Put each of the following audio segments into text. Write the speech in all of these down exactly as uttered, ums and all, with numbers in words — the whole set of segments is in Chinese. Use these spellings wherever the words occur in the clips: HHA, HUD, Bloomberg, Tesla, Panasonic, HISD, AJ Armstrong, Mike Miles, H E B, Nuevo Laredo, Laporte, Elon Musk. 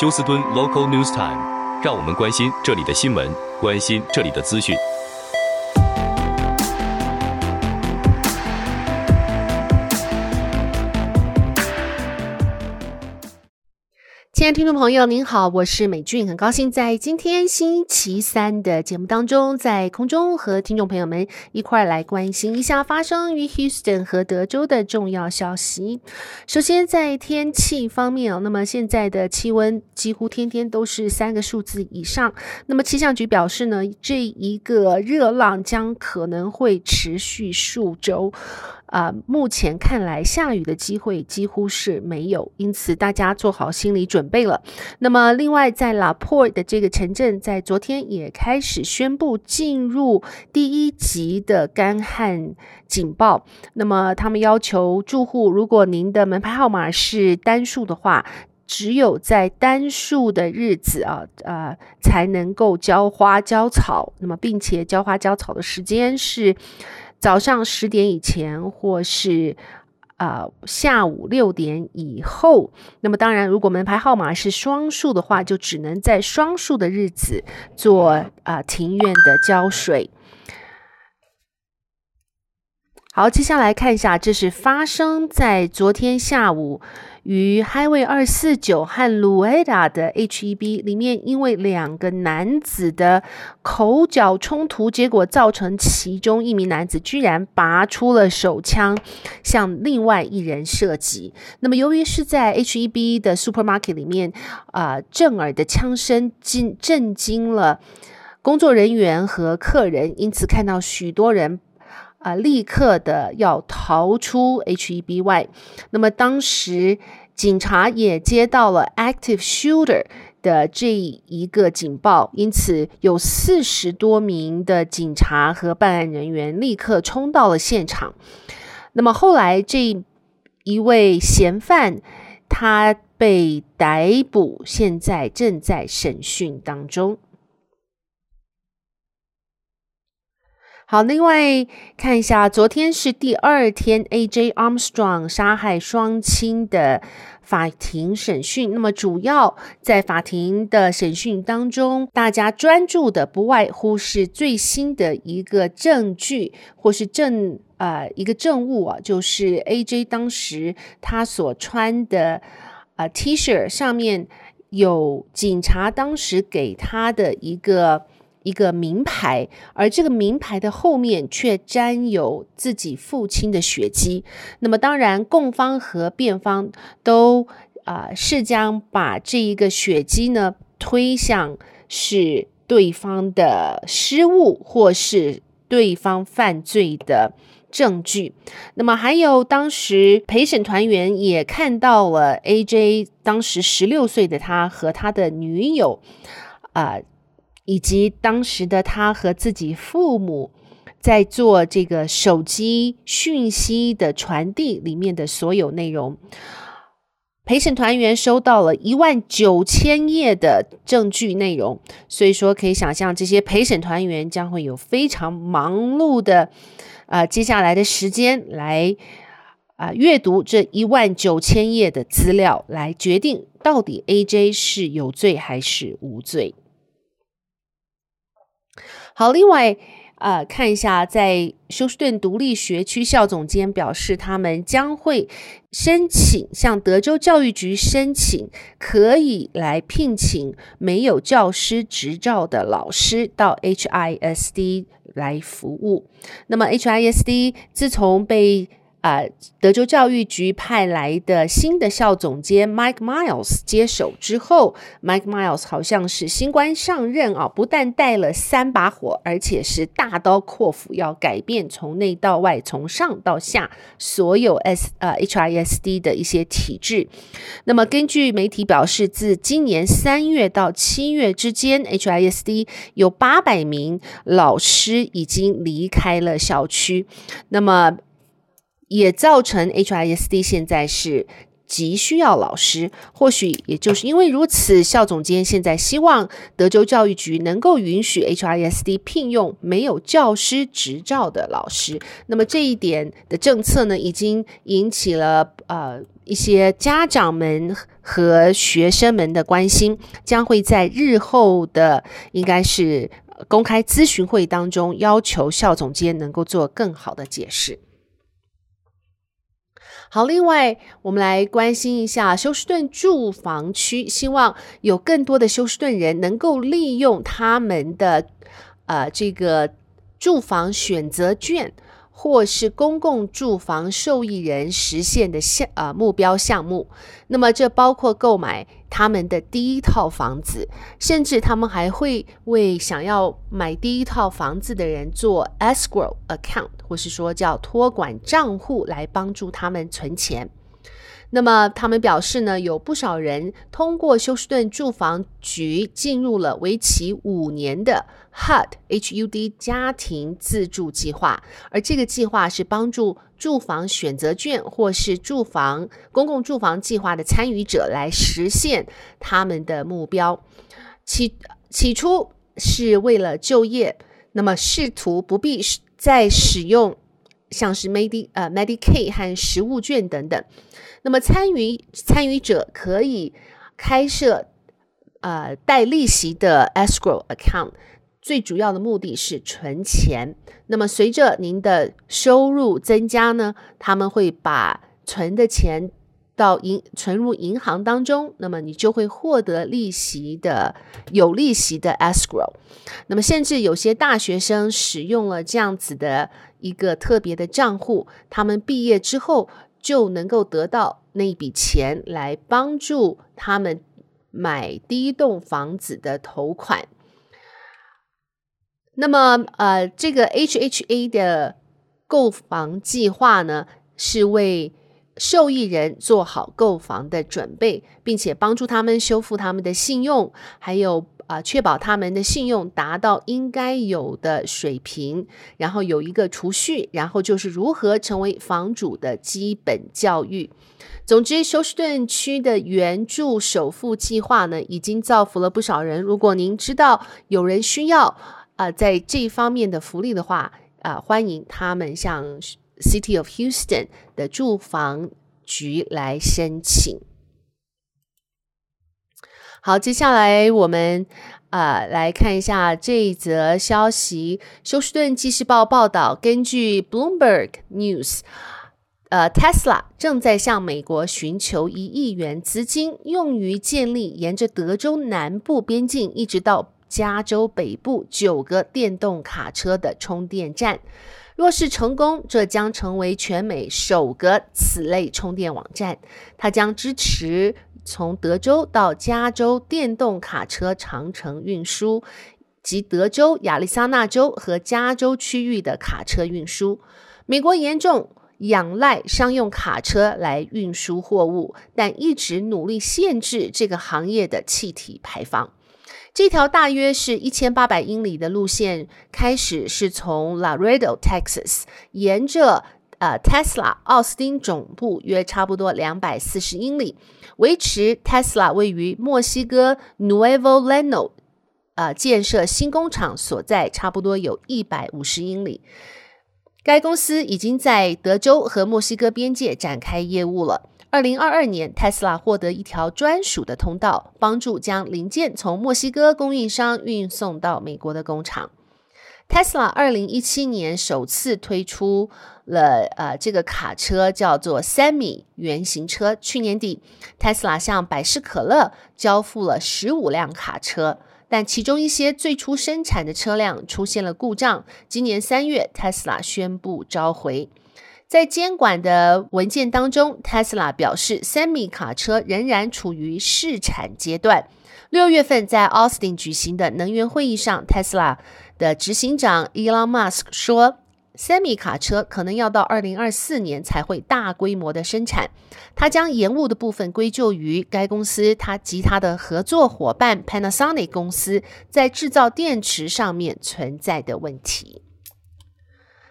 休斯敦 Local News Time， 让我们关心这里的新闻，关心这里的资讯。亲爱的听众朋友您好，我是美俊，很高兴在今天星期三的节目当中，在空中和听众朋友们一块来关心一下发生于 Houston 和德州的重要消息。首先在天气方面、哦、那么现在的气温几乎天天都是三个数字以上，那么气象局表示呢，这一个热浪将可能会持续数周，呃，目前看来下雨的机会几乎是没有，因此大家做好心理准备了。那么另外在 Laporte 的这个城镇在昨天也开始宣布进入第一级的干旱警报，那么他们要求住户，如果您的门牌号码是单数的话，只有在单数的日子啊，呃，才能够浇花浇草，那么并且浇花浇草的时间是早上十点以前，或是呃下午六点以后。那么当然如果门牌号码是双数的话，就只能在双数的日子做呃庭院的浇水。好，接下来看一下，这是发生在昨天下午于 Highway 二四九和 Laredo 的 H E B 里面，因为两个男子的口角冲突，结果造成其中一名男子居然拔出了手枪向另外一人射击。那么由于是在 H E B 的 Supermarket 里面，呃，震耳的枪声震惊了工作人员和客人，因此看到许多人呃、立刻的要逃出 H E B 外。那么当时警察也接到了 active shooter 的这一个警报，因此有四十多名的警察和办案人员立刻冲到了现场。那么后来这一位嫌犯他被逮捕，现在正在审讯当中。好，另外看一下，昨天是第二天 A J Armstrong 杀害双亲的法庭审讯。那么主要在法庭的审讯当中，大家专注的不外乎是最新的一个证据，或是证呃一个证物啊，就是 A J 当时他所穿的呃 T 恤上面有警察当时给他的一个。一个名牌，而这个名牌的后面却沾有自己父亲的血迹。那么当然供方和辩方都呃是将把这一个血迹呢推向是对方的失误，或是对方犯罪的证据。那么还有当时陪审团员也看到了 A J 当时十六岁的他和他的女友呃以及当时的他和自己父母在做这个手机讯息的传递里面的所有内容。陪审团员收到了一万九千页的证据内容，所以说可以想象这些陪审团员将会有非常忙碌的呃接下来的时间来呃阅读这一万九千页的资料，来决定到底 A J 是有罪还是无罪。好，另外呃，看一下，在休斯顿独立学区校总监表示，他们将会申请向德州教育局申请，可以来聘请没有教师执照的老师到 H I S D 来服务。那么 H I S D 自从被呃德州教育局派来的新的校总监 Mike Miles 接手之后， Mike Miles 好像是新官上任啊，不但带了三把火，而且是大刀阔斧要改变从内到外，从上到下所有 S, 呃 H I S D 的一些体制。那么根据媒体表示，自今年三月到七月之间， H I S D 有八百名老师已经离开了校区，那么也造成 H I S D 现在是急需要老师。或许也就是因为如此，校总监现在希望德州教育局能够允许 H I S D 聘用没有教师执照的老师。那么这一点的政策呢，已经引起了呃一些家长们和学生们的关心，将会在日后的应该是公开咨询会当中要求校总监能够做更好的解释。好，另外我们来关心一下休斯顿住房区，希望有更多的休斯顿人能够利用他们的呃这个住房选择券或是公共住房受益人实现的项、呃、目标项目，那么这包括购买他们的第一套房子，甚至他们还会为想要买第一套房子的人做 escrow account， 或是说叫托管账户，来帮助他们存钱。那么他们表示呢，有不少人通过休斯顿住房局进入了为期五年的H U D 家庭自住计划，而这个计划是帮助住房选择券或是住房公共住房计划的参与者来实现他们的目标。起起初是为了就业，那么试图不必再使用像是 Medi 呃 Medicaid 和食物券等等。那么参与参与者可以开设呃带利息的 escrow account。最主要的目的是存钱，那么随着您的收入增加呢，他们会把存的钱到银存入银行当中，那么你就会获得利息的有利息的 escrow。 那么甚至有些大学生使用了这样子的一个特别的账户，他们毕业之后就能够得到那一笔钱来帮助他们买第一栋房子的头款。那么呃，这个 H H A 的购房计划呢，是为受益人做好购房的准备，并且帮助他们修复他们的信用，还有呃，确保他们的信用达到应该有的水平，然后有一个储蓄，然后就是如何成为房主的基本教育。总之，休斯顿区的援助首付计划呢，已经造福了不少人。如果您知道有人需要呃、在这一方面的福利的话、呃、欢迎他们向 City of Houston 的住房局来申请。好，接下来我们、呃、来看一下这一则消息。休斯顿纪事报报道，根据 Bloomberg News，呃 Tesla 正在向美国寻求一亿元资金，用于建立沿着德州南部边境一直到加州北部九个电动卡车的充电站。若是成功，这将成为全美首个此类充电网站。它将支持从德州到加州电动卡车长程运输，及德州、亚利桑那州和加州区域的卡车运输。美国严重仰赖商用卡车来运输货物，但一直努力限制这个行业的气体排放。这条大约是一千八百英里的路线开始是从 Laredo, Texas， 沿着、呃、Tesla 奥斯汀总部约差不多两百四十英里，维持 Tesla 位于墨西哥 Nuevo Laredo、呃、建设新工厂所在差不多有一百五十英里。该公司已经在德州和墨西哥边界展开业务了。二零二二年 Tesla 获得一条专属的通道，帮助将零件从墨西哥供应商运送到美国的工厂。 Tesla 二零一七年首次推出了、呃、这个卡车叫做 Semi 原型车。去年底 Tesla 向百事可乐交付了十五辆卡车，但其中一些最初生产的车辆出现了故障。今年三月 Tesla 宣布召回。在监管的文件当中 Tesla 表示 Semi 卡车仍然处于试产阶段。六月份在 Austin 举行的能源会议上， Tesla 的执行长 Elon Musk 说， Semi 卡车可能要到二零二四年才会大规模的生产。他将延误的部分归咎于该公司他及他的合作伙伴 Panasonic 公司在制造电池上面存在的问题。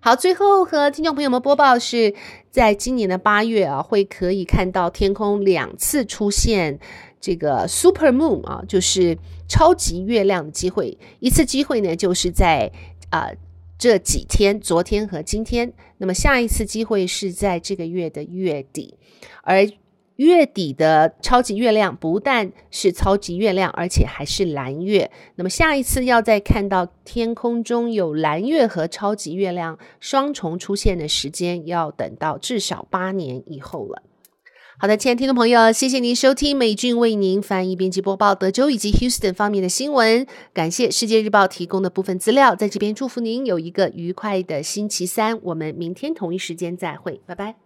好，最后和听众朋友们播报是，在今年的八月啊，会可以看到天空两次出现这个 super moon 啊，就是超级月亮的机会。一次机会呢，就是在啊、呃、这几天，昨天和今天。那么下一次机会是在这个月的月底，而月底的超级月亮不但是超级月亮，而且还是蓝月。那么下一次要再看到天空中有蓝月和超级月亮双重出现的时间，要等到至少八年以后了。好的，亲爱的听众朋友，谢谢您收听美俊为您翻译编辑播报德州以及 Houston 方面的新闻，感谢世界日报提供的部分资料，在这边祝福您有一个愉快的星期三，我们明天同一时间再会，拜拜。